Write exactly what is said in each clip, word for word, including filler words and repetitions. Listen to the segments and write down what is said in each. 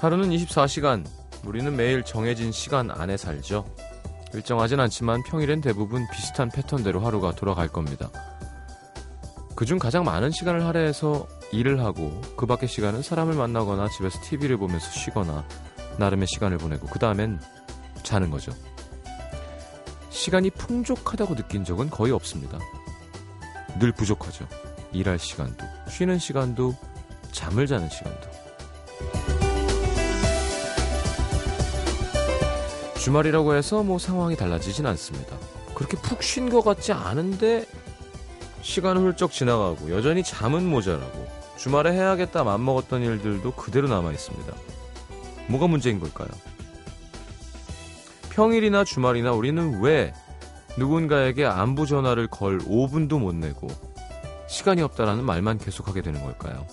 하루는 이십사 시간, 우리는 매일 정해진 시간 안에 살죠. 일정하진 않지만 평일엔 대부분 비슷한 패턴대로 하루가 돌아갈 겁니다. 그중 가장 많은 시간을 할애해서 일을 하고 그 밖의 시간은 사람을 만나거나 집에서 티비를 보면서 쉬거나 나름의 시간을 보내고 그 다음엔 자는 거죠. 시간이 풍족하다고 느낀 적은 거의 없습니다. 늘 부족하죠. 일할 시간도, 쉬는 시간도, 잠을 자는 시간도. 주말이라고 해서 뭐 상황이 달라지진 않습니다. 그렇게 푹 쉰 것 같지 않은데 시간은 훌쩍 지나가고 여전히 잠은 모자라고 주말에 해야겠다 맘먹었던 일들도 그대로 남아있습니다. 뭐가 문제인 걸까요? 평일이나 주말이나 우리는 왜 누군가에게 안부 전화를 걸 오 분도 못 내고 시간이 없다라는 말만 계속하게 되는 걸까요?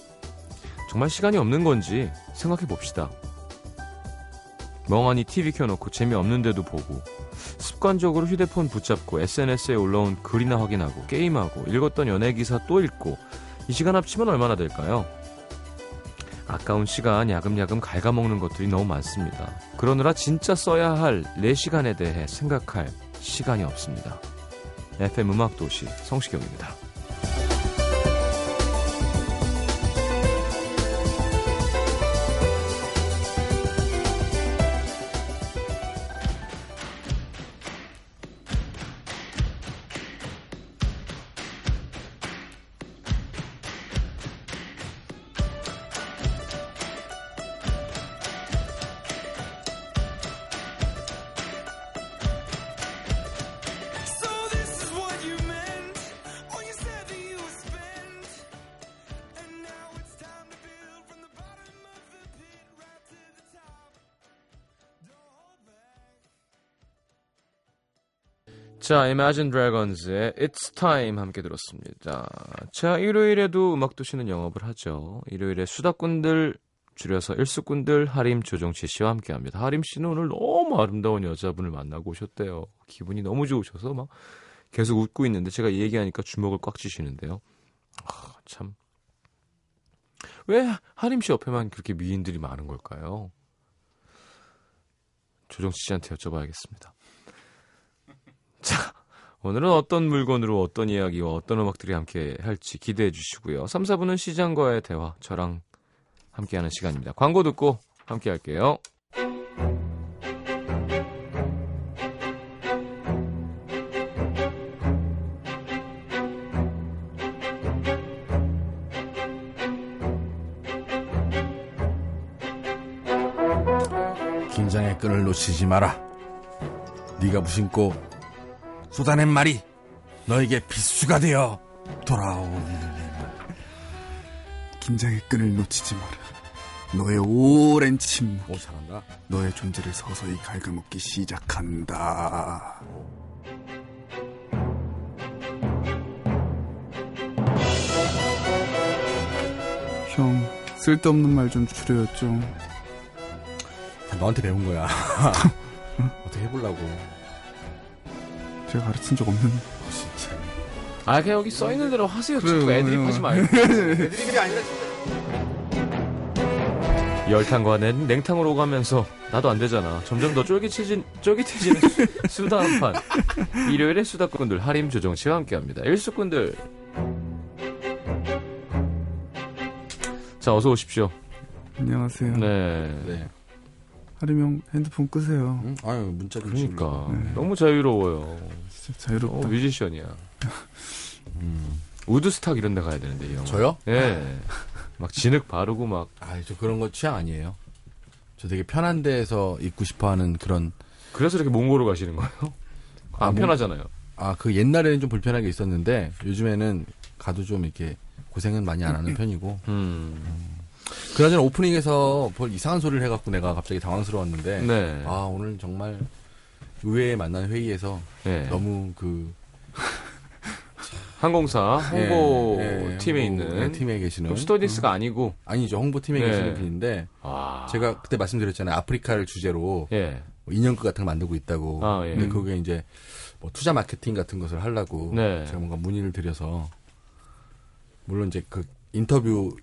정말 시간이 없는 건지 생각해 봅시다. 멍하니 티비 켜놓고 재미없는데도 보고 습관적으로 휴대폰 붙잡고 에스엔에스에 올라온 글이나 확인하고 게임하고 읽었던 연예기사 또 읽고 이 시간 합치면 얼마나 될까요? 아까운 시간 야금야금 갉아먹는 것들이 너무 많습니다. 그러느라 진짜 써야 할 내 시간에 대해 생각할 시간이 없습니다. 에프엠 음악도시 성시경입니다. 자, Imagine Dragons의 It's Time 함께 들었습니다. 자, 일요일에도 음악도시는 영업을 하죠. 일요일에 수다꾼들, 줄여서 일수꾼들 하림, 조정치 씨와 함께합니다. 하림 씨는 오늘 너무 아름다운 여자분을 만나고 오셨대요. 기분이 너무 좋으셔서 막 계속 웃고 있는데 제가 이 얘기하니까 주먹을 꽉 쥐시는데요. 아, 참. 왜 하림 씨 옆에만 그렇게 미인들이 많은 걸까요? 조정치 씨한테 여쭤봐야겠습니다. 자, 오늘은 어떤 물건으로 어떤 이야기와 어떤 음악들이 함께 할지 기대해 주시고요. 삼, 사 부는 시장과의 대화, 저랑 함께하는 시간입니다. 광고 듣고 함께 할게요. 긴장의 끈을 놓치지 마라. 네가 무심코 쏟아낸 말이 너에게 필수가 되어 돌아오는 긴장의 끈을 놓치지 마라. 너의 오랜 침묵, 오, 잘한다. 너의 존재를 서서히 갉아먹기 시작한다. 형, 쓸데없는 말 좀 줄여줘. 너한테 배운 거야. 어떻게 해보려고 제가 가르친 적 없는. 아, 진짜. 아, 그냥 여기 써있는 대로 하세요. 그래, 그래, 애드립 그래. 하지 말고. 애드립이 아니라 진짜. 열탕과 냉, 냉탕으로 가면서 나도 안 되잖아. 점점 더 쫄깃해진, 쫄깃해지는 수다 한 판. 일요일에 수다꾼들 하림, 조정치와 함께합니다. 일수꾼들. 자, 어서 오십시오. 안녕하세요. 네. 네. 하림 형 핸드폰 끄세요. 응? 아유, 문자 그러니까 네. 너무 자유로워요. 진짜 자유롭다. 어, 뮤지션이야. 음. 우드스탁 이런 데 가야 되는데 이 형. 저요? 예. 네. 막 진흙 바르고 막. 아, 저 그런 거 취향 아니에요. 저 되게 편한 데에서 있고 싶어하는 그런. 그래서 이렇게 몽골로 가시는 거예요? 안 아, 편하잖아요. 아, 그 옛날에는 좀 불편하게 있었는데 요즘에는 가도 좀 이렇게 고생은 많이 안 하는 편이고. 음. 음. 그나저나 오프닝에서 벌 이상한 소리를 해갖고 내가 갑자기 당황스러웠는데 네. 아, 오늘 정말 의외에 만난 회의에서 네. 너무 그 항공사 홍보팀에 네, 있는 네, 팀에 계시는 스튜어디스가 음. 아니고 아니죠. 홍보팀에 네. 계시는 분인데 아. 제가 그때 말씀드렸잖아요. 아프리카를 주제로 네. 인형극 같은 걸 만들고 있다고. 아, 예. 근데 그게 이제 뭐 투자 마케팅 같은 것을 하려고 네. 제가 뭔가 문의를 드려서 물론 이제 그 인터뷰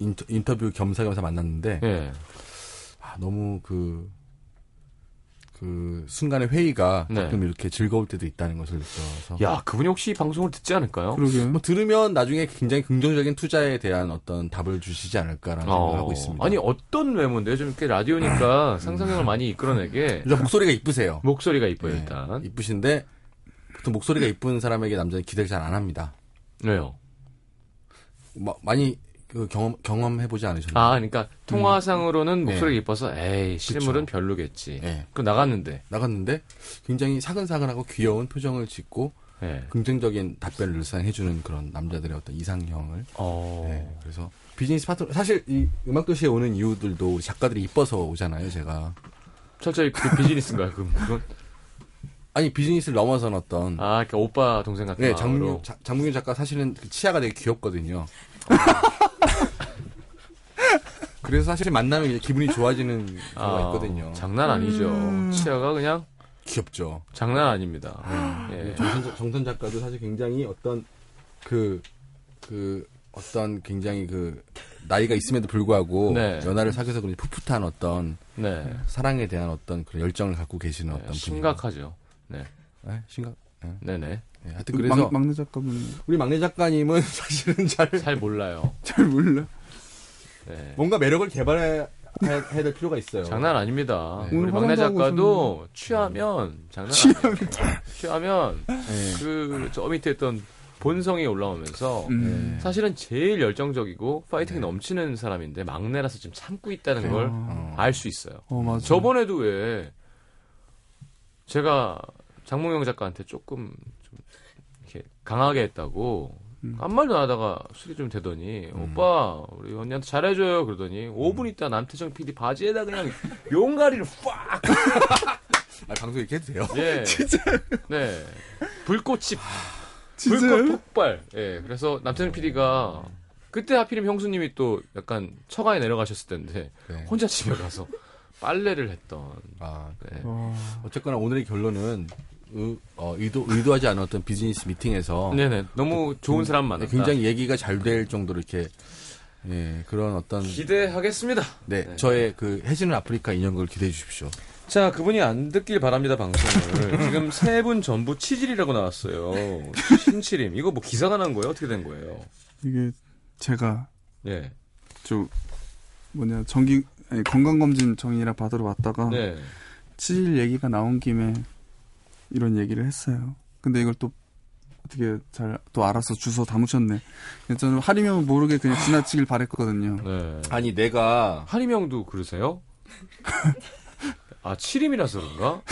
인터, 인터뷰 겸사겸사 만났는데 예. 아, 아, 너무 그, 그 순간의 회의가 가끔 네. 이렇게 즐거울 때도 있다는 것을 느껴서. 야, 그분이 혹시 방송을 듣지 않을까요? 그러게요. 뭐 들으면 나중에 굉장히 긍정적인 투자에 대한 어떤 답을 주시지 않을까라는 어... 생각을 하고 있습니다. 아니, 어떤 외모인데요? 좀 이렇게 라디오니까 상상력을 많이 이끌어내게. 일단 목소리가 이쁘세요. 목소리가 이뻐요, 네, 일단. 이쁘신데 보통 목소리가 이쁜 사람에게 남자는 기대를 잘 안 합니다. 왜요? 마, 많이 그 경험, 경험해보지 않으셨나요? 아, 그러니까 통화상으로는 음. 목소리가 네. 이뻐서 에이, 실물은 그쵸. 별로겠지. 네. 그 나갔는데. 나갔는데 굉장히 사근사근하고 귀여운 표정을 짓고 네. 긍정적인 답변을 늘상 해주는 그런 남자들의 어떤 이상형을. 어. 네, 그래서 비즈니스 파트너, 사실 이 음악도시에 오는 이유들도 우리 작가들이 이뻐서 오잖아요, 제가. 철저히 그 비즈니스인가요, 그럼? 그건? 아니, 비즈니스를 넘어선 어떤. 아, 그러니까 오빠 동생 같은 네, 장문규, 장문규 작가 사실은 그 치아가 되게 귀엽거든요. 그래서 사실 만나면 기분이 좋아지는 경우가 있거든요. 아, 장난 아니죠. 음... 치아가 그냥 귀엽죠. 장난 아닙니다. 네. 예. 정선, 정선 작가도 사실 굉장히 어떤 그, 그 어떤 굉장히 그 나이가 있음에도 불구하고 네. 연하를 사귀어서 그런 풋풋한 어떤 네. 사랑에 대한 어떤 그런 열정을 갖고 계시는 네, 어떤 심각하죠. 네, 네 심각. 네. 네네. 네, 하여튼 그래서 막, 막내 작가분 우리 막내 작가님은 사실은 잘 잘 몰라요. 잘 몰라. 네. 뭔가 매력을 개발해야 될 필요가 있어요. 장난 아닙니다. 네. 우리 막내 작가도 취하면 장난 아니에요. 취하면 네. 그 저 밑에 있던 본성이 올라오면서 음. 사실은 제일 열정적이고 파이팅이 네. 넘치는 사람인데 막내라서 지금 참고 있다는 네. 걸 알 수 있어요. 어, 맞아요. 저번에도 왜 제가 장몽영 작가한테 조금 좀 이렇게 강하게 했다고 음. 아무 말도 안 하다가 술이 좀 되더니 음. 오빠 우리 언니한테 잘해줘요 그러더니 음. 오 분 있다 남태정 피디 바지에다 그냥 용가리를 팍 아, 방송 이렇게 해도 돼요? 예. 진짜 네 불꽃이 진짜? 불꽃 폭발 예 그래서 남태정 피디가 그때 하필이면 형수님이 또 약간 처가에 내려가셨을 텐데 네. 혼자 집에 가서 빨래를 했던 아, 네. 어쨌거나 오늘의 결론은 의, 어, 의도, 의도하지 않았던 비즈니스 미팅에서. 네네. 너무 그, 좋은 사람 많았다. 굉장히 얘기가 잘 될 정도로 이렇게, 예, 그런 어떤. 기대하겠습니다. 네. 네. 저의 그, 해지는 아프리카 인형극을 기대해 주십시오. 자, 그분이 안 듣길 바랍니다, 방송을. 지금 세 분 전부 치질이라고 나왔어요. 신치림. 이거 뭐 기사가 난 거예요? 어떻게 된 거예요? 이게, 제가. 예. 저, 뭐냐, 정기, 아니, 건강검진 정의라 받으러 왔다가. 네. 치질 얘기가 나온 김에. 이런 얘기를 했어요. 근데 이걸 또 어떻게 잘 또 알아서 주워 담으셨네. 저는 하림형은 모르게 그냥 지나치길 바랬거든요. 네. 아니 내가 하림형도 그러세요? 아 치림이라서 그런가?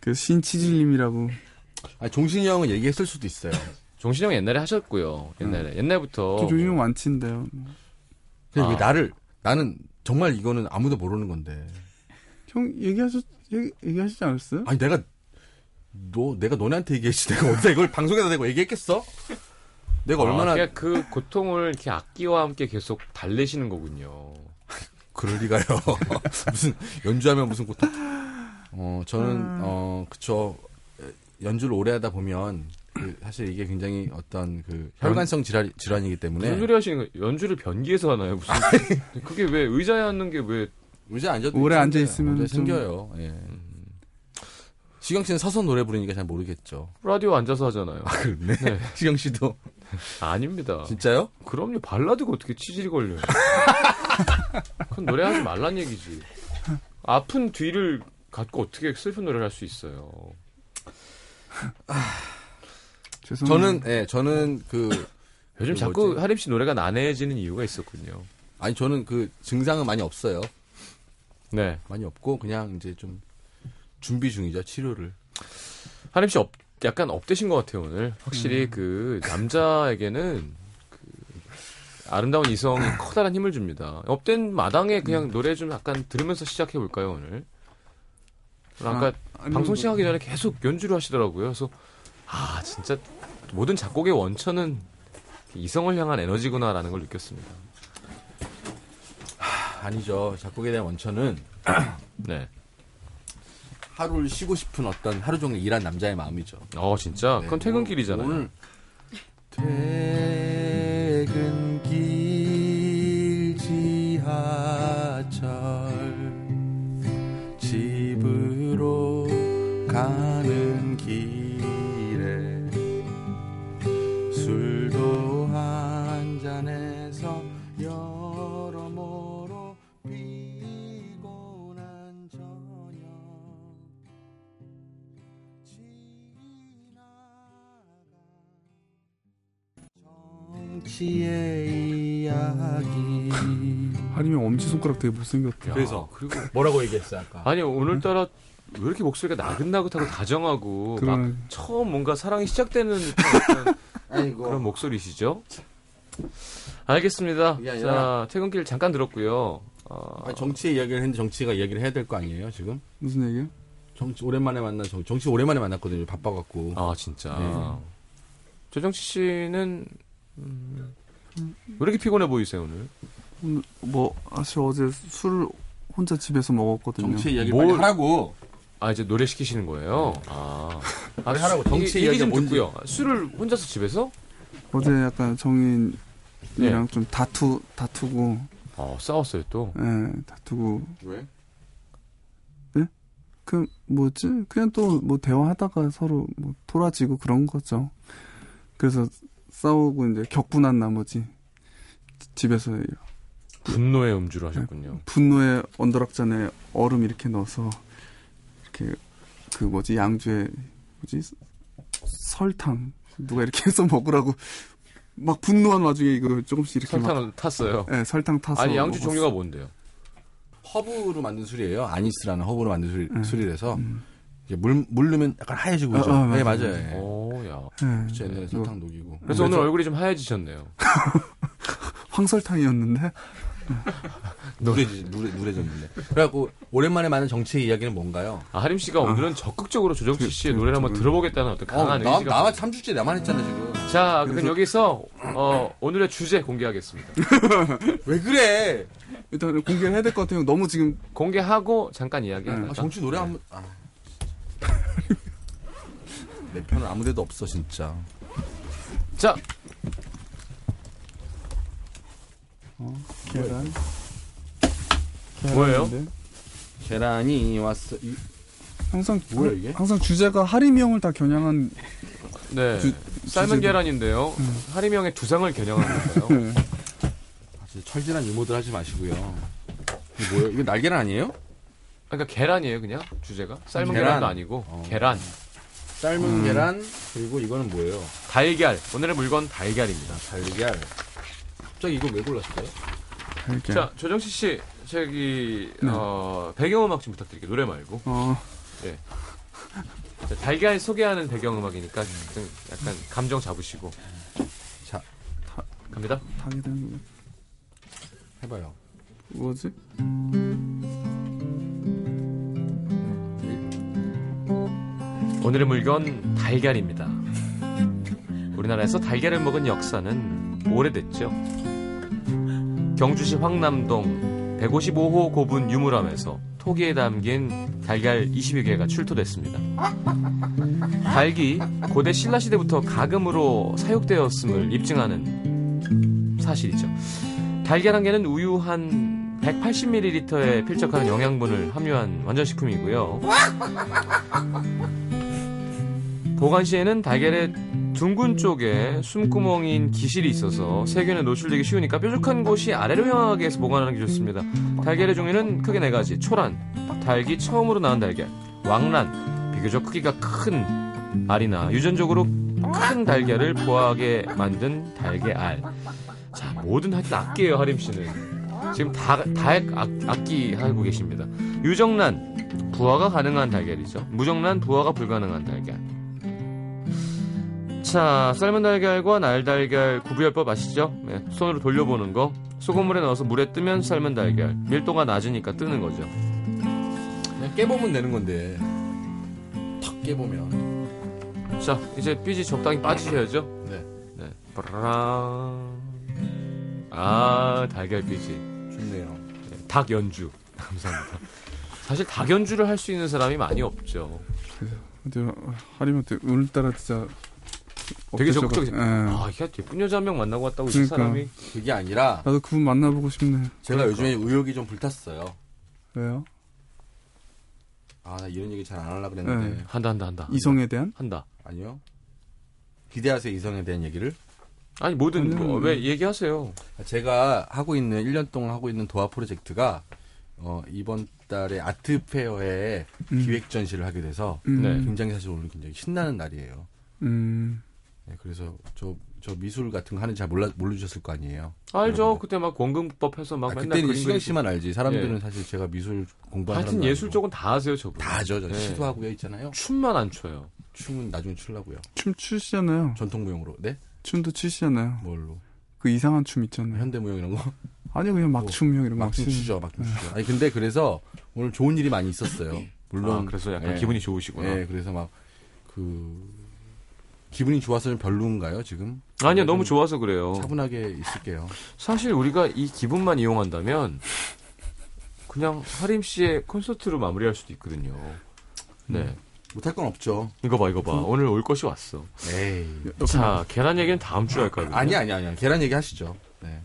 그 신치질님이라고. 아 종신이 형은 얘기했을 수도 있어요. 종신이 형 옛날에 하셨고요. 옛날에 응. 옛날부터. 저 종신이 형 완치인데요. 그냥 아. 왜 나를 나는 정말 이거는 아무도 모르는 건데. 형 얘기하셨 얘기, 얘기하시지 않았어요? 아니 내가 너 내가 너네한테 얘기했지 내가 어떻게 이걸 방송에다 대고 얘기했겠어? 내가 얼마나 아, 그러니까 그 고통을 이렇게 악기와 함께 계속 달래시는 거군요. 그럴 리가요. 무슨 연주하면 무슨 고통? 어 저는 음... 어 그쵸 연주를 오래 하다 보면 그, 사실 이게 굉장히 어떤 그 혈관성 질환 질환이기 때문에 무슨 소리 하시는 거예요? 연주를 변기에서 하나요? 무슨 그게 왜 의자에 앉는 게 왜 의자 앉아도 오래 앉아 있으면 생겨요. 좀... 예. 시경 씨는 서서 노래 부르니까 잘 모르겠죠. 라디오 앉아서 하잖아요. 아, 그렇네. 네. 시경 씨도. 아닙니다. 진짜요? 그럼요. 발라드가 어떻게 치질이 걸려요. 그건 노래하지 말란 얘기지. 아픈 뒤를 갖고 어떻게 슬픈 노래를 할 수 있어요. 아, 죄송해요. 저는, 예, 네, 저는 그. 요즘 그 자꾸 하림 씨 노래가 난해해지는 이유가 있었군요. 아니, 저는 그 증상은 많이 없어요. 네. 많이 없고, 그냥 이제 좀. 준비 중이죠, 치료를. 하림 씨, 업, 약간 업되신 것 같아요, 오늘. 확실히 음. 그, 남자에게는, 그, 아름다운 이성이 커다란 힘을 줍니다. 업된 마당에 그냥 음. 노래 좀 약간 들으면서 시작해볼까요, 오늘? 아까 아, 방송 시작하기 전에 계속 연주를 하시더라고요. 그래서, 아, 진짜, 모든 작곡의 원천은 이성을 향한 에너지구나라는 걸 느꼈습니다. 하, 아니죠. 작곡에 대한 원천은, 네. 하루를 쉬고 싶은 어떤 하루 종일 일한 남자의 마음이죠. 어, 진짜? 네. 그건 퇴근길이잖아요. 오늘... 퇴근길 지하철 조정치의 이야기. 하림이 엄지손가락 되게 못생겼다. 그래서 그리고 뭐라고 얘기했어 아까? 아니 오늘따라 왜 이렇게 목소리가 나긋나긋하고 다정하고 그래. 막 처음 뭔가 사랑이 시작되는 듯한 아이고. 그런 목소리시죠? 알겠습니다. 야, 야. 자 퇴근길 잠깐 들었고요. 어... 아니, 정치의 이야기를 했는데 정치가 이야기를 해야 될 거 아니에요 지금? 무슨 얘기요? 정치 오랜만에 만나 정, 정치 오랜만에 만났거든요. 바빠갖고. 아 진짜. 네. 조정치 씨는 음, 왜 이렇게 피곤해 보이세요 오늘? 오늘 뭐 사실 어제 술 혼자 집에서 먹었거든요. 정치 이야기 뭘... 빨리 하라고. 아 이제 노래 시키시는 거예요? 네. 아, 아 하라고. 정치 이야기 좀 듣고요. 술을 혼자서 집에서? 어제 약간 정인이랑 네. 좀 다투 다투고. 아 싸웠어요 또? 네 다투고. 왜? 네? 그 뭐지? 그냥 또 뭐 대화하다가 서로 뭐 토라지고 그런 거죠. 그래서 싸우고 이제 격분한 나머지 집에서 분노의 음주를 하셨군요. 네, 분노의 언더락잔에 얼음 이렇게 넣어서 이렇게 그 뭐지 양주에 뭐지 설탕 누가 이렇게 해서 먹으라고 막 분노한 와중에 이거 조금씩 이렇게 설탕을 막, 탔어요. 네, 설탕 타서. 아니 양주 먹었어요. 종류가 뭔데요? 허브로 만든 술이에요. 아니스라는 허브로 만든 술 네. 술이라서. 음. 물, 물 넣으면 약간 하얘지고 그죠? 아, 아, 네, 맞아요. 네. 오, 야. 네. 그쵸, 옛날에 설탕 녹이고. 그래서 오늘 얼굴이 좀 하얘지셨네요. 황설탕이었는데? 누래지, 누래, 누래졌는데. 그래갖고, 오랜만에 많은 정치의 이야기는 뭔가요? 아, 하림 씨가 오늘은 아. 적극적으로 조정치 씨의 그, 노래를 그, 한번 그, 들어보겠다는 어떤 강한 의지가. 나, 나만 삼 주째 나만 했잖아, 지금. 자, 그래서, 그럼 여기서, 어, 오늘의 주제 공개하겠습니다. 왜 그래? 일단 공개를 해야 될 것 같아요. 너무 지금. 공개하고, 잠깐 이야기하자. 네. 아, 정치 노래 한 번. 아. 내 편은 아무 데도 없어 진짜. 자, 어, 계란. 계란. 뭐예요? 계란이 왔어. 이... 항상 뭐야 이게? 항상 주제가 하림이 형을 다 겨냥한. 네. 주, 삶은 주제가... 계란인데요. 음. 하림이 형의 두상을 겨냥한 건가요? 아, 진짜 철진한 유머들 하지 마시고요. 이게 뭐야? 이거 날계란 아니에요? 그러니까 계란이에요 그냥 주제가. 삶은 계란. 계란도 아니고 어. 계란. 삶은 음. 계란, 그리고 이거는 뭐예요? 달걀. 오늘의 물건 달걀입니다. 달걀. 갑자기 이거 왜 골랐어요? 달걀. 자, 조정치 씨, 저기, 네. 어, 배경음악 좀 부탁드릴게요. 노래 말고. 어. 네. 자, 달걀 소개하는 배경음악이니까 좀 약간 감정 잡으시고. 자, 다, 갑니다. 당이 되는 해봐요. 뭐지? 오늘의 물건 달걀입니다. 우리나라에서 달걀을 먹은 역사는 오래됐죠. 경주시 황남동 백오십오 호 고분 유물함에서 토기에 담긴 달걀 스물여 개가 출토됐습니다. 닭이 고대 신라시대부터 가금으로 사육되었음을 입증하는 사실이죠. 달걀 한 개는 우유 한 백팔십 밀리리터에 필적하는 영양분을 함유한 완전식품이고요. 보관 시에는 달걀의 둥근 쪽에 숨구멍인 기실이 있어서 세균에 노출되기 쉬우니까 뾰족한 곳이 아래로 향하게 해서 보관하는 게 좋습니다. 달걀의 종류는 크게 네 가지. 초란, 닭이 처음으로 낳은 달걀. 왕란, 비교적 크기가 큰 알이나 유전적으로 큰 달걀을 보아하게 만든 달걀 알. 자, 뭐든 하여튼 아끼예요, 하림 씨는. 지금 다, 다액 악기 하고 계십니다. 유정란, 부화가 가능한 달걀이죠. 무정란, 부화가 불가능한 달걀. 자, 삶은 달걀과 날달걀 구분열법 아시죠? 네, 손으로 돌려보는 거. 소금물에 넣어서 물에 뜨면 삶은 달걀. 밀도가 낮으니까 뜨는 거죠. 그냥 깨보면 되는 건데. 탁 깨보면. 자, 이제 삐지 적당히 빠지셔야죠. 네. 네. 빠라랑. 아, 달걀 삐지. 좋네요. 네, 닭 연주. 감사합니다. 사실 닭 연주를 할 수 있는 사람이 많이 없죠. 근데 하림한테 오늘따라 진짜. 되게 적극적이죠. 아, 야, 예쁜 여자 한 명 만나고 왔다고 이 그러니까. 사람이. 그게 아니라. 나도 그분 만나보고 싶네. 제가 그러니까. 요즘에 의욕이 좀 불탔어요. 왜요? 아, 나 이런 얘기 잘 안 하려고 그랬는데. 네. 한다, 한다, 한다. 이성에 대한? 한다. 아니요. 기대하세요, 이성에 대한 얘기를? 아니, 뭐든, 뭐, 왜 얘기하세요? 제가 하고 있는, 일 년 동안 하고 있는 도화 프로젝트가, 어, 이번 달에 아트페어에 음. 기획 전시를 하게 돼서, 음. 굉장히 사실 오늘 굉장히 신나는 날이에요. 음. 네, 그래서 저 저 미술 같은 거 하는지 잘 몰라 모르셨을 거 아니에요. 알죠. 여러분들. 그때 막 원근법 해서 막 아, 맨날 그때는 시경 씨만 알지. 사람들은 예. 사실 제가 미술 공부하는 사람 하여튼 예술 쪽은 다 하세요, 저분. 다 하죠. 저 예. 시도하고요 있잖아요. 춤만 안 춰요. 춤은 나중에 추려고요. 춤 추시잖아요. 전통무용으로. 네? 춤도 추시잖아요. 뭘로? 그 이상한 춤 있잖아요. 현대무용 이런 거? 아니요. 그냥 막춤형 이런 거. 막춤 추죠. 막춤 추죠. 아니 근데 그래서 오늘 좋은 일이 많이 있었어요. 물론 아, 그래서 약간 예. 기분이 좋으시구나. 예. 그래서 막 그... 기분이 좋아서 좀 별로인가요, 지금? 아니요, 너무 좋아서 그래요. 차분하게 있을게요. 사실 우리가 이 기분만 이용한다면 그냥 하림 씨의 콘서트로 마무리할 수도 있거든요. 네. 음, 못할 건 없죠. 이거 봐, 이거 봐. 음. 오늘 올 것이 왔어. 에이. 자, 계란 얘기는 다음 주에 할까요? 아니, 아니, 아니. 계란 얘기 하시죠. 네.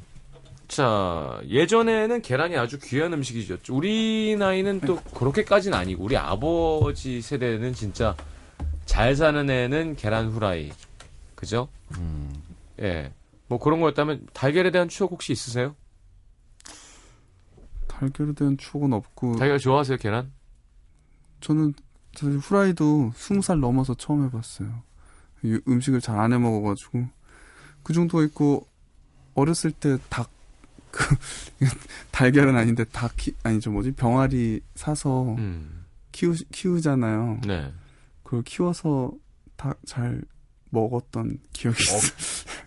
자, 예전에는 계란이 아주 귀한 음식이었죠. 우리 나이는 또 그렇게까지는 아니고 우리 아버지 세대는 진짜 잘 사는 애는 계란 후라이. 그죠? 음. 예. 뭐 그런 거였다면 달걀에 대한 추억 혹시 있으세요? 달걀에 대한 추억은 없고. 달걀 좋아하세요, 계란? 저는 사실 후라이도 스무 살 넘어서 처음 해봤어요. 음식을 잘 안 해먹어가지고. 그 정도 있고, 어렸을 때 닭, 그, 달걀은 아닌데 닭, 아니죠, 뭐지? 병아리 사서 음. 키우, 키우잖아요. 네. 그걸 키워서 다 잘 먹었던 기억이 어, 있어요.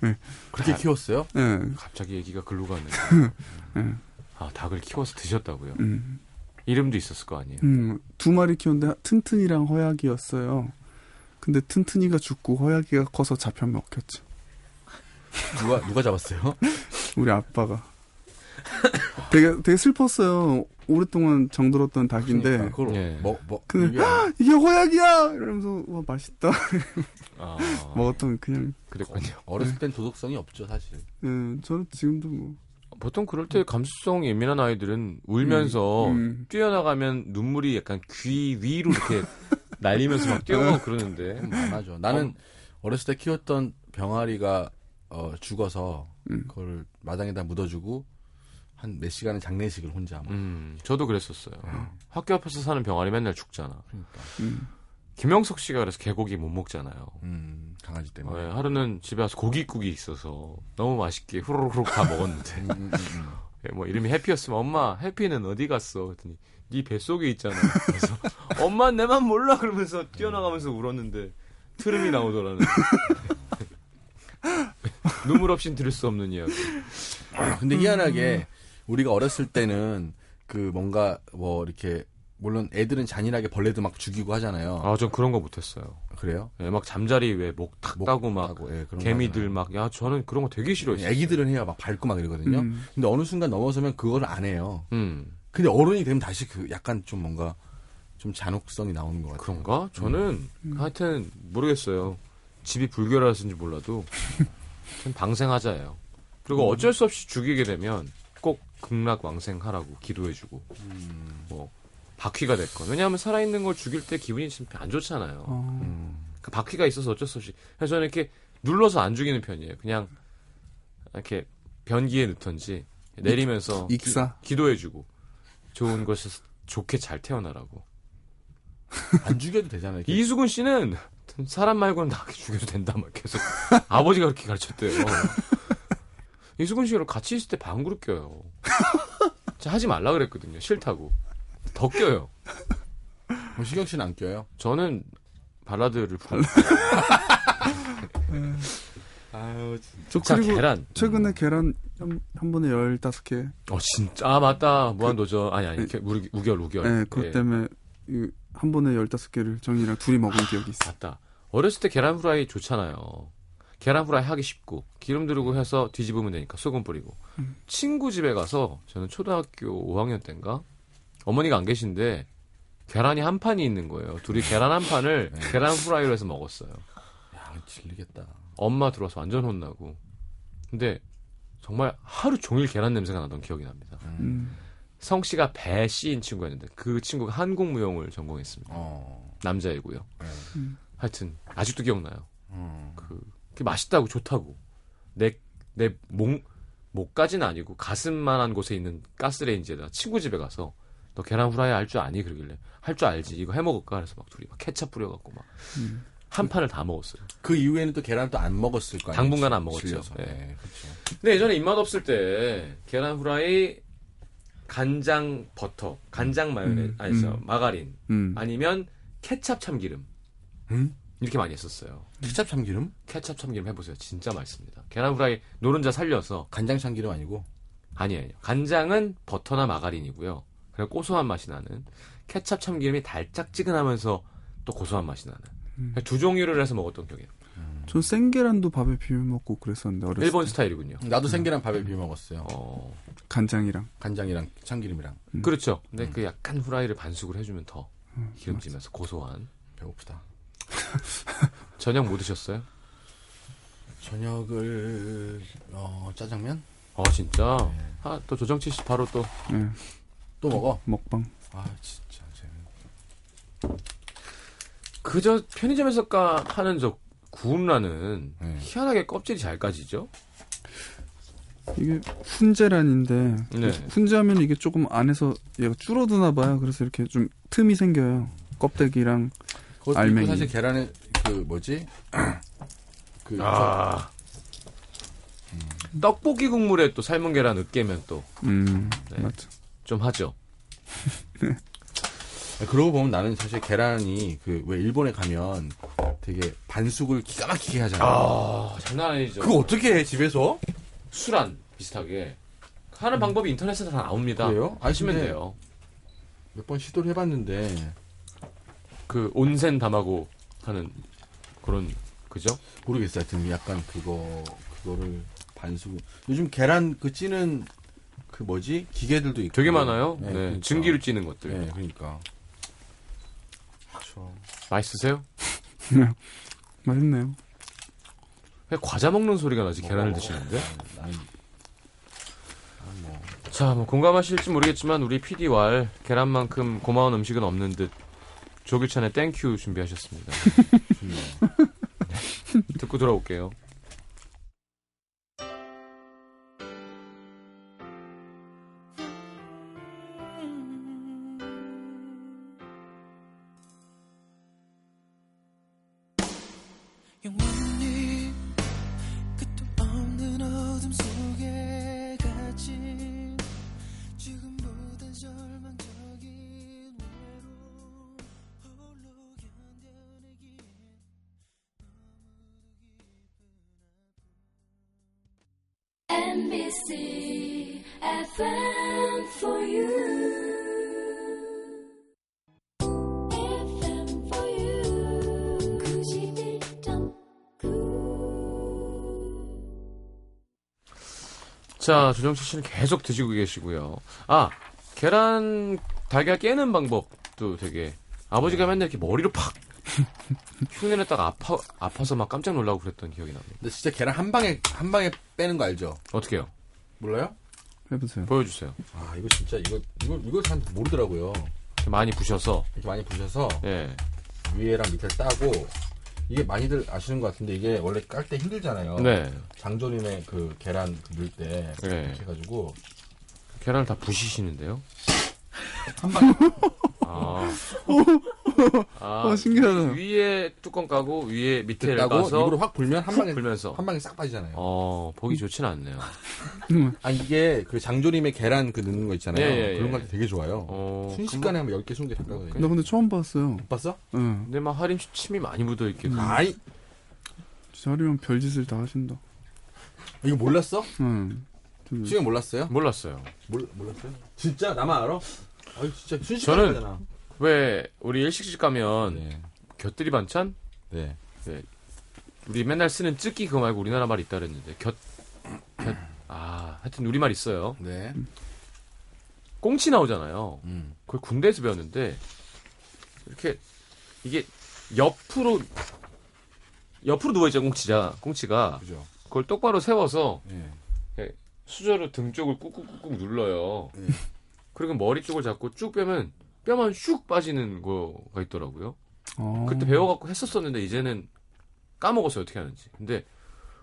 네. 그렇게 키웠어요? 네. 갑자기 얘기가 글로 가네. 네. 아, 닭을 키워서 드셨다고요? 음. 이름도 있었을 거 아니에요? 음, 두 마리 키웠는데 튼튼이랑 허약이었어요. 근데 튼튼이가 죽고 허약이가 커서 잡혀 먹혔죠. 누가, 누가 잡았어요? 우리 아빠가. 되게, 되게 슬펐어요. 오랫동안 정들었던 닭인데. 그러니까, 예. 뭐, 뭐, 근데, 이게... 아, 이게 호약이야! 이러면서, 와, 맛있다. 아, 먹었던, 그냥. 그랬군요. 어렸을 땐 도덕성이 없죠, 사실. 예, 저는 지금도 뭐. 보통 그럴 때 감수성 예민한 아이들은 울면서 음, 음. 뛰어나가면 눈물이 약간 귀 위로 이렇게 날리면서 막 뛰어가고 그러는데. 많아죠. 나는 어, 어렸을 때 키웠던 병아리가 어, 죽어서 음. 그걸 마당에다 묻어주고 한 몇 시간은 장례식을 혼자 막. 음, 저도 그랬었어요. 음. 학교 앞에서 사는 병아리 맨날 죽잖아. 그러니까. 음. 김영석 씨가 그래서 개고기 못 먹잖아요. 음, 강아지 때문에. 네, 하루는 집에 와서 고깃국이 있어서 너무 맛있게 후루룩 다 먹었는데. 음, 음, 음. 네, 뭐 이름이 해피였으면 엄마 해피는 어디 갔어? 그랬더니 네 뱃속에 있잖아. 그래서 엄마 내맘 몰라 그러면서 뛰어나가면서 울었는데 트름이 나오더라는. 눈물 없인 들을 수 없는 이야기. 아, 근데 희한하게 음. 우리가 어렸을 때는 그 뭔가 뭐 이렇게 물론 애들은 잔인하게 벌레도 막 죽이고 하잖아요. 아, 전 그런 거 못했어요. 그래요? 예, 막 잠자리 왜 목 탁 따고 막 예, 개미들 막 야 저는 그런 거 되게 싫어했어요. 애기들은 해야 막 밟고 막 이러거든요. 음. 근데 어느 순간 넘어서면 그걸 안 해요. 음. 근데 어른이 되면 다시 그 약간 좀 뭔가 좀 잔혹성이 나오는 것 같아요. 그런가? 저는 음. 하여튼 모르겠어요. 집이 불결해서인지 몰라도 좀 방생하자예요. 그리고 음. 어쩔 수 없이 죽이게 되면 꼭 극락왕생하라고 기도해주고 음. 뭐 바퀴가 됐건 왜냐하면 살아있는 걸 죽일 때 기분이 좀 안 좋잖아요. 어. 음. 그 바퀴가 있어서 어쩔 수 없이 그래서 저는 이렇게 눌러서 안 죽이는 편이에요. 그냥 이렇게 변기에 넣던지 내리면서 익사 기, 기도해주고 좋은 것에서 좋게 잘 태어나라고. 안 죽여도 되잖아요. 이수근 씨는 사람 말고는 다 죽여도 된다 막 계속 아버지가 그렇게 가르쳤대요. 이수근 씨랑 같이 있을 때 방구를 껴요. 하지 말라 그랬거든요. 싫다고. 더 껴요. 뭐 시경 씨는 안 껴요? 저는 발라드를 부르고. 아유, 진짜. 자, 계란. 최근에 계란 한, 한 번에 열다섯 개. 어, 진짜. 아, 맞다. 무한도전. 아니, 아니. 우리, 우결, 우결. 네, 그것 예. 때문에 한 번에 열다섯 개를 정이랑 둘이 먹은 아, 기억이 있어요. 맞다. 어렸을 때 계란 후라이 좋잖아요. 계란 후라이 하기 쉽고 기름 두르고 해서 뒤집으면 되니까 소금 뿌리고 음. 친구 집에 가서 저는 초등학교 오 학년 때인가 어머니가 안 계신데 계란이 한 판이 있는 거예요. 둘이 계란 한 판을 네. 계란 후라이로 해서 먹었어요. 야, 질리겠다. 엄마 들어와서 완전 혼나고 근데 정말 하루 종일 계란 냄새가 나던 기억이 납니다. 음. 성씨가 배 씨인 친구였는데 그 친구가 한국무용을 전공했습니다. 어. 남자이고요. 네. 음. 하여튼 아직도 기억나요. 음. 그 맛있다고 좋다고 내 내 목 목까지는 아니고 가슴만한 곳에 있는 가스레인지에다 친구 집에 가서 너 계란 후라이 할 줄 아니 그러길래 할 줄 알지 이거 해먹을까 그래서 막 둘이 막 케첩 뿌려갖고 막 음. 한 판을 다 먹었어요. 그 이후에는 또 계란 또 안 먹었을 거예요. 당분간 안 먹었죠. 네. 네, 그렇죠. 근데 예전에 입맛 없을 때 계란 후라이, 간장 버터, 간장 마요네즈, 음, 아니죠, 음. 마가린, 음. 아니면 케찹 참기름. 음? 이렇게 많이 했었어요. 케찹 참기름? 케찹 참기름 해보세요. 진짜 맛있습니다. 계란 후라이 노른자 살려서. 간장 참기름 아니고? 아니에요. 간장은 버터나 마가린이고요. 그냥 고소한 맛이 나는. 케찹 참기름이 달짝지근하면서 또 고소한 맛이 나는. 음. 두 종류를 해서 먹었던 기억이에요. 음. 전 생계란도 밥에 비벼 먹고 그랬었는데 어렸을 때. 일본 스타일이군요. 나도 생계란 밥에 비벼 먹었어요. 어. 간장이랑. 간장이랑 참기름이랑. 음. 그렇죠. 근데 음. 그 약간 후라이를 반숙을 해주면 더 음, 기름지면서 맞아. 고소한. 배고프다. 저녁 뭐 드셨어요? 저녁을 어, 짜장면? 아 진짜? 네. 아, 또 조정치 씨 바로 또 또 네. 먹어? 먹방. 아 진짜 재밌네. 그저 편의점에서 까 하는 저 구운 라는 네. 희한하게 껍질이 잘 까지죠? 이게 훈제란인데 네. 훈제하면 이게 조금 안에서 얘가 줄어드나 봐요. 그래서 이렇게 좀 틈이 생겨요. 껍데기랑 알맹이. 사실 계란에 그 뭐지? 그 아. 음. 떡볶이 국물에 또 삶은 계란 으깨면 또 음. 네. 맞죠. 좀 하죠. 네. 그러고 보면 나는 사실 계란이 그 왜 일본에 가면 되게 반숙을 기가 막히게 하잖아요. 아, 장난 아니죠. 그거 어떻게 해 집에서? 술안 비슷하게 하는 음. 방법이 인터넷에서 다 나옵니다. 그래요? 아시면 돼요. 몇번 시도를 해봤는데. 그 온센 담아고 하는 그런 그죠? 모르겠어요. 하여튼 약간 그거 그거를 반숙. 요즘 계란 그 찌는 그 뭐지 기계들도 있고 되게 많아요. 네, 네. 그러니까. 증기를 찌는 것들. 네, 그러니까. 그렇죠. 맛있으세요? 네, 맛있네요. 과자 먹는 소리가 나지 뭐, 계란을 뭐, 드시는데? 난, 난 뭐. 자, 뭐 공감하실지 모르겠지만 우리 피디왈 계란만큼 고마운 음식은 없는 듯. 조규찬의 땡큐 준비하셨습니다. 듣고 돌아올게요. 엠비씨 에프엠 for you. 에프엠 for you. 구십일 점 구. 자, 조정치 씨는 계속 드시고 계시고요. 아, 계란 달걀 깨는 방법도 되게 아버지가 맨날 이렇게 머리로 팍 흉내냈다가 아파, 아파서 막 깜짝 놀라고 그랬던 기억이 납니다. 근데 진짜 계란 한 방에, 한 방에 빼는 거 알죠? 어떻게 해요? 몰라요? 해보세요. 보여주세요. 아, 이거 진짜, 이거, 이거, 이거 잘 모르더라고요. 많이 부셔서. 이렇게 많이 부셔서. 예. 위에랑 밑에 따고. 이게 많이들 아시는 것 같은데, 이게 원래 깔 때 힘들잖아요. 네. 장조림에 그 계란 넣을 때. 예. 이렇게 해가지고. 계란을 다 부시시는데요? 한 방에. 아. 아, 어, 신기하다. 위에 뚜껑 까고 위에 밑에를 까고 입으로 확 불면 한 방에 불면서 한 방에 싹 빠지잖아요. 어, 보기 좋진 않네요. 아, 이게 그 장조림에 계란 그 넣는 거 있잖아요. 예, 예, 그런 거 되게 좋아요. 어, 순식간에 한 열 개 스무 개 가까이. 나 근데 처음 봤어요. 못 봤어? 응. 근데 막 하림 씨 침이 많이 묻어 있겠네. 아이. 진짜 하림은 별짓을 다 하신다. 이거 몰랐어? 응. 좀... 지금 몰랐어요? 몰랐어요. 몰 몰랐어요? 진짜 나만 알아? 아이 진짜 순식간에 저는... 되잖아. 왜 우리 일식집 가면 네. 곁들이 반찬? 네. 네. 우리 맨날 쓰는 쯔끼 그거 말고 우리나라 말이 있다 그랬는데 곁, 곁, 아 하여튼 우리말 있어요. 네. 꽁치 나오잖아요. 음. 그걸 군대에서 배웠는데 이렇게 이게 옆으로 옆으로 누워있죠 꽁치자 꽁치가. 그죠. 그걸 똑바로 세워서 네. 수저로 등 쪽을 꾹꾹꾹꾹 눌러요. 네. 그리고 머리 쪽을 잡고 쭉 빼면 뼈만 슉 빠지는 거가 있더라고요. 오. 그때 배워갖고 했었었는데 이제는 까먹었어요 어떻게 하는지. 근데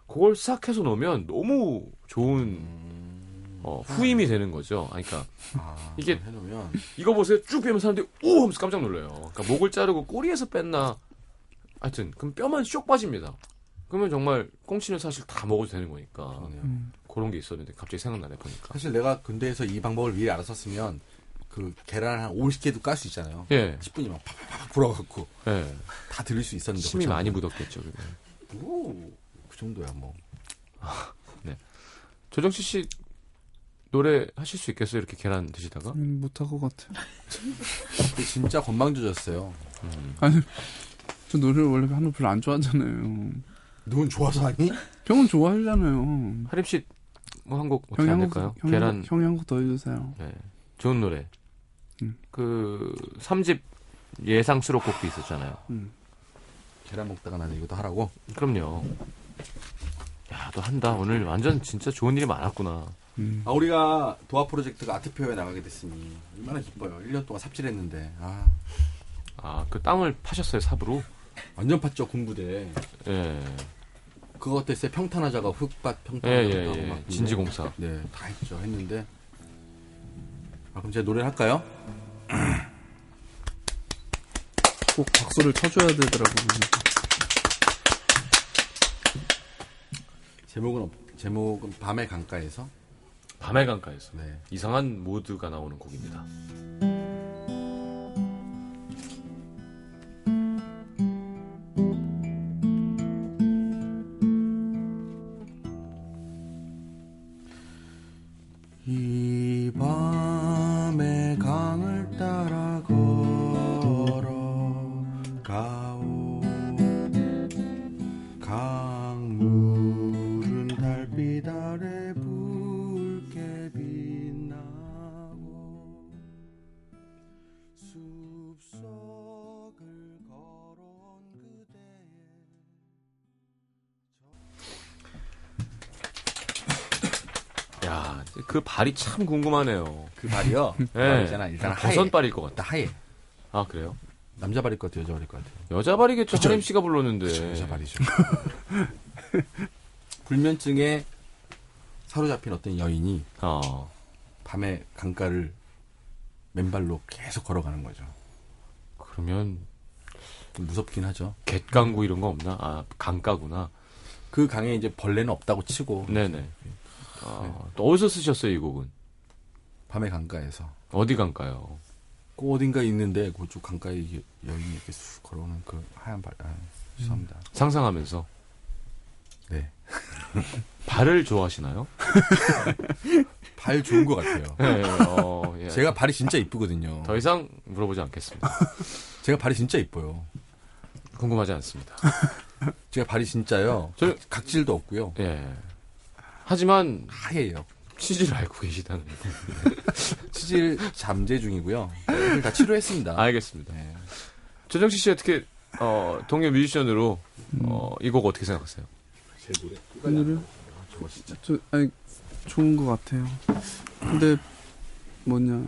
그걸 싹 해서 놓으면 너무 좋은 음... 어, 후임이 되는 거죠. 아니, 그러니까 아, 이게 해놓으면... 이거 보세요 쭉 빼면 사람들이 오 하면서 깜짝 놀라요. 그러니까 목을 자르고 꼬리에서 뺐나 하여튼 그럼 뼈만 쇽 빠집니다. 그러면 정말 꽁치는 사실 다 먹어도 되는 거니까. 음. 그런 게 있었는데 갑자기 생각나네 보니까. 사실 내가 군대에서 이 방법을 미리 알았었으면 그 계란을 한 오십 개도 깔 수 있잖아요. 예. 십 분이면 팍팍팍 불어갖고 예. 다 들릴 수 있었는데. 침이 많이 묻었겠죠. 오, 그 정도야 뭐. 아, 네. 조정치 씨 노래 하실 수 있겠어요? 이렇게 계란 드시다가? 음, 못할 것 같아요. 진짜 건방져졌어요. 음. 아니, 저 노래를 원래 하는 거 별로 안 좋아하잖아요. 넌 좋아서 하니? 형은 좋아하잖아요. 하림 씨 뭐 한 곡 어떻게 안 될까요? 형, 계란 형이 한 곡 더 해주세요. 네, 좋은 노래. 음. 그 삼 집 예상 수록곡도 있었잖아요. 음. 계란 먹다가 나는 이것도 하라고? 그럼요. 야, 너 한다. 오늘 완전 진짜 좋은 일이 많았구나. 음. 아, 우리가 도화 프로젝트가 아트표에 나가게 됐으니 얼마나 기뻐요. 일 년 동안 삽질했는데. 아, 아, 그 땅을 파셨어요 삽으로? 완전 팠죠 군부대. 예. 그것 때문에 평탄하자가 흙밭 평탄하자고 예, 예, 막 진지공사. 네, 다 했죠. 했는데. 아, 그럼 제가 노래 할까요? 꼭 박수를 쳐줘야 되더라고요. 제목은 없, 제목은 밤의 강가에서. 밤의 강가에서. 네. 이상한 모드가 나오는 곡입니다. 그 발이 참 궁금하네요. 그 발이요? 네. 있잖아. 일단 버선 발일 것 같다. 하얘. 아, 그래요? 남자 발일 것 같아요? 여자 발일 것 같아요? 여자 발이겠죠. 하림 씨가 불렀는데. 그쵸, 여자 발이죠. 불면증에 사로잡힌 어떤 여인이 어. 밤에 강가를 맨발로 계속 걸어가는 거죠. 그러면 좀 무섭긴 하죠. 갯강구 이런 거 없나? 아, 강가구나. 그 강에 이제 벌레는 없다고 치고. 네네. 아, 네. 또 어디서 쓰셨어요 이 곡은? 밤의 강가에서. 어디 강가요? 꼭 어딘가 있는데 그쪽 강가에 여인이 이렇게 쑥 걸어오는 그 하얀 발. 아, 죄송합니다. 음. 상상하면서. 네. 발을 좋아하시나요? 발 좋은 것 같아요. 네, 어, 예. 제가 발이 진짜 이쁘거든요. 더 이상 물어보지 않겠습니다. 제가 발이 진짜 이뻐요. 궁금하지 않습니다. 제가 발이 진짜요. 저... 각질도 없고요. 예. 하지만 하얘요. 치질 알고 계시다는. 치질 잠재 중이고요. 네, 다 치료했습니다. 알겠습니다. 네. 조정치 씨 어떻게 어, 동료 뮤지션으로 어, 이 곡 어떻게 생각하세요? 제 노래. 노래? 저거 진짜. 저, 아니, 좋은 것 같아요. 근데 뭐냐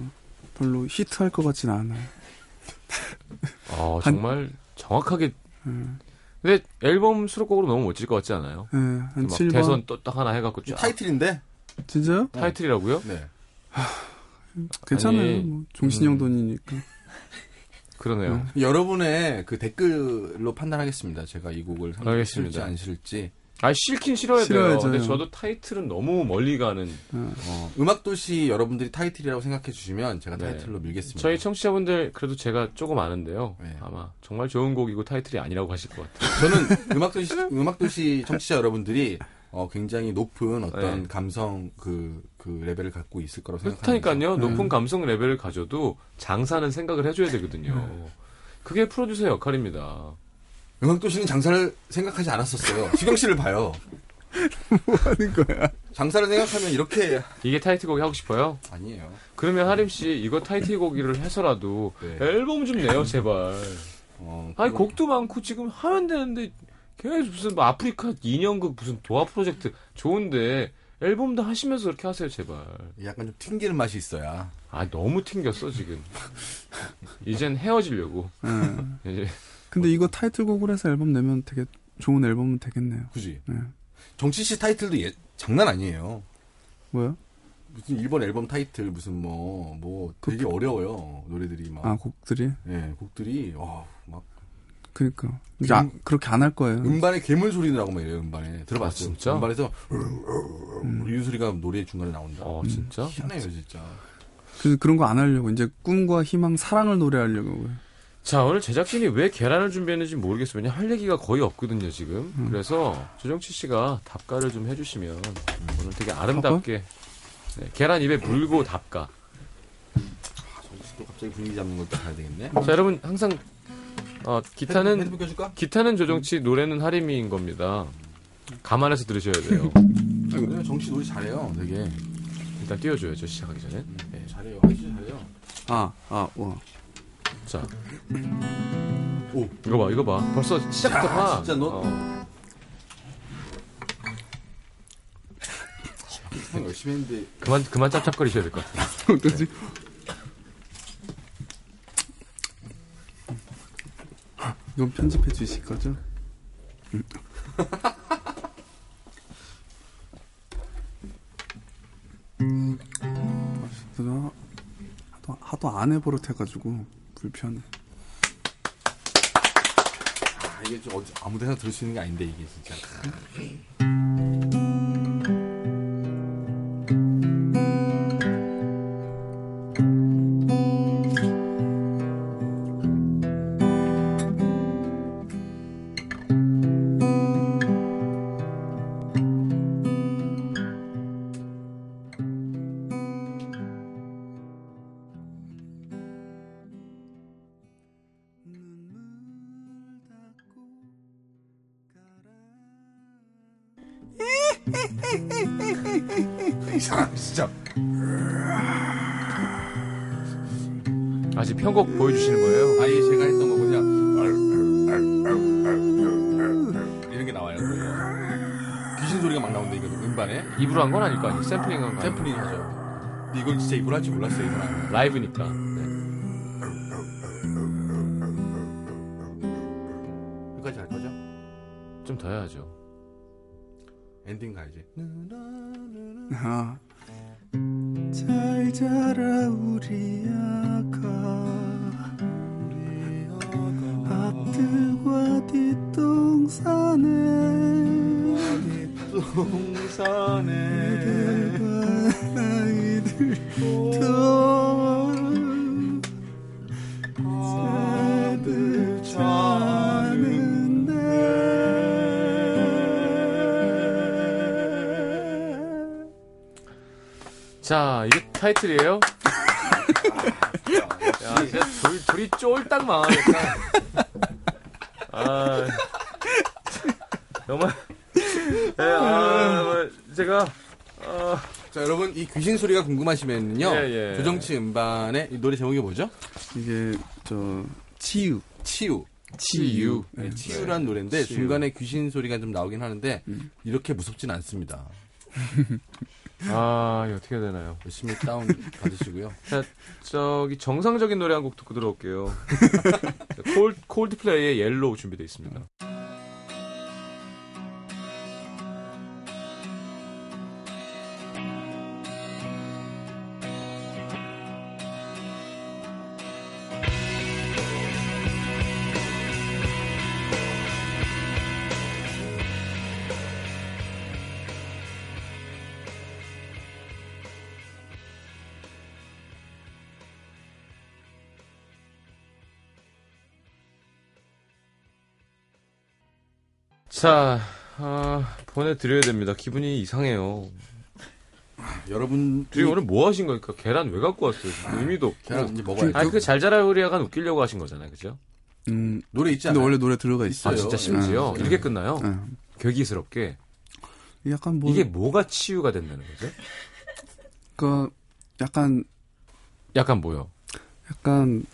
별로 히트할 것 같진 않아요. 어, 정말 한, 정확하게. 음. 근데 앨범 수록곡으로 너무 멋질 것 같지 않아요? 네, 한 칠 번. 대선 또 딱 하나 해갖고 쫙. 타이틀인데? 진짜요? 타이틀이라고요? 네. 하, 괜찮아요. 뭐, 종신형 음. 돈이니까. 그러네요. 네. 여러분의 그 댓글로 판단하겠습니다. 제가 이 곡을 실지 안 실지. 아, 싫긴 싫어야 돼요. 근데 저도 타이틀은 너무 멀리 가는. 네. 어, 음악도시 여러분들이 타이틀이라고 생각해 주시면 제가 타이틀로 네. 밀겠습니다. 저희 청취자분들 그래도 제가 조금 아는데요. 네. 아마 정말 좋은 곡이고 타이틀이 아니라고 하실 것 같아요. 저는 음악도시 음악도시 청취자 여러분들이 어, 굉장히 높은 어떤 네. 감성 그, 그 레벨을 갖고 있을 거라고 생각합니다. 그러니까요. 네. 높은 감성 레벨을 가져도 장사는 생각을 해줘야 되거든요. 네. 그게 프로듀서의 역할입니다. 음악도시는 장사를 생각하지 않았었어요. 시경 씨를 봐요. 뭐 하는 거야? 장사를 생각하면 이렇게. 이게 타이틀곡이 하고 싶어요? 아니에요. 그러면 하림 씨, 이거 타이틀곡을 해서라도 네. 앨범 좀 내요, 제발. 어, 아니, 그건... 곡도 많고 지금 하면 되는데, 계속 무슨 뭐 아프리카 인형극 무슨 도화 프로젝트 좋은데, 앨범도 하시면서 그렇게 하세요, 제발. 약간 좀 튕기는 맛이 있어야. 아, 너무 튕겼어, 지금. 이젠 헤어지려고. 음. 이제. 근데 이거 타이틀곡으로 해서 앨범 내면 되게 좋은 앨범은 되겠네요. 그지? 네. 정치 씨 타이틀도 예, 장난 아니에요. 뭐요? 무슨 일본 앨범 타이틀 무슨 뭐, 뭐 되게 그, 어려워요. 노래들이 막. 아, 곡들이? 예, 네, 곡들이, 어, 막. 그러니까. 이제 아, 그렇게 안 할 거예요. 음반에 괴물 소리라고 막 이래요. 음반에 들어봤어. 아, 진짜? 음반에서 음. 이 소리가 노래 중간에 나온다. 어, 진짜? 음, 희한해요, 진짜. 그래서 그런 거 안 하려고 이제 꿈과 희망, 사랑을 노래하려고. 자, 오늘 제작진이 왜 계란을 준비했는지 모르겠어요. 왜냐면 할 얘기가 거의 없거든요, 지금. 음. 그래서 조정치 씨가 답가를 좀 해주시면 음. 오늘 되게 아름답게 네, 계란 입에 물고 답가. 아, 정치 또 갑자기 분위기 잡는 걸 또 봐야 되겠네. 자, 여러분 항상. 어, 기타는, 핸드폰, 핸드폰 기타는 조정치, 노래는 하림이인 겁니다. 감안해서 들으셔야 돼요. 아니, 정치 노래 잘해요, 되게. 일단 띄워줘야죠, 시작하기 전에. 네. 잘해요, 진짜 잘해요. 아, 아, 와. 자. 오. 이거 봐, 이거 봐. 벌써 시작부터 야, 봐. 진짜 너. 어. 열심히 했는데. 그만, 그만 짭짭거리셔야 될 것 같아요. 어떠지? 이건 편집해 주실 거죠? 응. 음. 하도, 하도 안 해버릇해가지고 불편해. 아, 이게 좀 어디, 아무 데나 들을 수 있는 게 아닌데 이게 진짜. 이상한 진짜. 아직 편곡 보여주시는 거예요? 아예 제가 했던 거 그냥 이런 게 나와요. 귀신 소리가 막 나오는데 이거 음반에 입으로 한 건 아닐 거 아니에요? 샘플링 한 거. 샘플링 하죠. 근데 이걸 진짜 입으로 할 줄 몰랐어요, 이 사람. 라이브니까. 네. 여기까지 할 거죠? 좀 더 해야죠. 엔딩 가야지. 아. 잘 자라 우리 아가, 우리 아가. 앞들과 뒷동산에 뒷동산에 애들과 나이들 더 새들 자는 자, 이게 타이틀이에요? 야, 진짜 둘, 둘이 쫄딱 망하겠다. 아, 정말. 네, 아, 제가. 아. 자, 여러분, 이 귀신 소리가 궁금하시면요. 예, 예. 조정치 음반의 이 노래 제목이 뭐죠? 이게, 저, 치유. 치유. 치유. 네, 치유란 노래인데, 치유. 중간에 귀신 소리가 좀 나오긴 하는데, 음. 이렇게 무섭진 않습니다. 아, 이거 어떻게 해야 되나요? 열심히 다운 받으시고요. 자, 저기 정상적인 노래 한 곡 듣고 들어올게요. 콜, 콜드플레이의 옐로우 준비되어 있습니다. 자, 어, 보내드려야 됩니다. 기분이 이상해요. 여러분. 그리고 오늘 뭐 하신 거니까? 계란 왜 갖고 왔어요? 의미도 없고. 계란 이제 먹어야지. 아니, 그 잘 자라 우리 아간 웃기려고 하신 거잖아요. 그죠? 음, 노래 있지 않아요? 근데 원래 노래 들어가 있어요. 아, 진짜 심지어? 네. 이렇게 끝나요? 네. 격이스럽게. 약간 뭐. 이게 뭐가 치유가 된다는 거죠? 그, 약간. 약간 뭐요? 약간.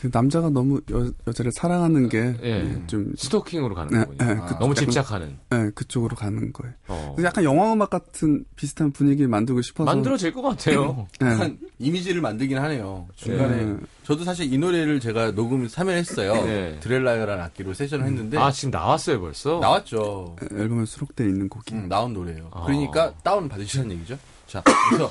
그 남자가 너무 여, 여자를 사랑하는 게 좀 예, 스토킹으로 가는 예, 거군요. 예, 아, 그, 너무 집착하는. 예, 그쪽으로 가는 거예요. 어. 약간 영화음악 같은 비슷한 분위기를 만들고 싶어서 만들어질 것 같아요. 예. 약간 이미지를 만들긴 하네요. 중간에 예. 저도 사실 이 노래를 제가 녹음 삼 회했어요. 예. 드렐라이어라는 악기로 세션을 했는데 아 지금 나왔어요 벌써? 나왔죠. 예, 앨범에 수록돼 있는 곡이 음, 나온 노래예요. 아. 그러니까 다운 받으시라는 얘기죠. 자 그래서.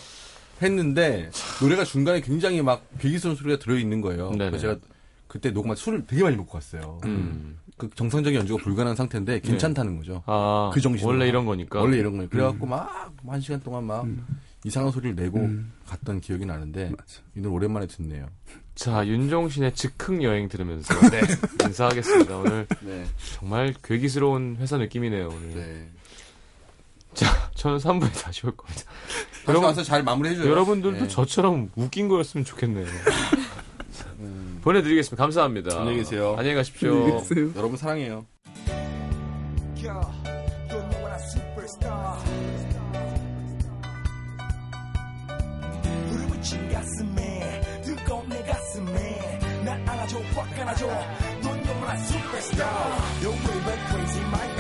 했는데 노래가 중간에 굉장히 막 비기스러운 소리가 들어있는 거예요. 네네. 그래서 제가 그때 녹음할 술을 되게 많이 먹고 갔어요. 음. 그 정상적인 연주가 불가능한 상태인데 괜찮다는 네. 거죠. 아, 그 정신. 원래 이런 거니까. 원래 이런 거니까. 그래갖고 음. 막 한 시간 동안 막 음. 이상한 소리를 내고 음. 갔던 기억이 나는데 맞아. 이 노래 오랜만에 듣네요. 자, 윤종신의 즉흥 여행 들으면서 네. 인사하겠습니다. 오늘 네. 정말 괴기스러운 회사 느낌이네요. 오늘. 네. 자, 저는 삼 부에 다시 올 겁니다. 여러분 와서 잘 마무리해줘요. 여러분들도 네. 저처럼 웃긴 거였으면 좋겠네요. 음. 보내드리겠습니다. 감사합니다. 안녕히 계세요. 안녕히 가십시오. 안녕히 계세요. 여러분 사랑해요. 부르부친 가슴에 뜨거운 내 가슴에 날 안아줘 확 안아줘 넌 영원한 슈퍼스타 You're way back crazy my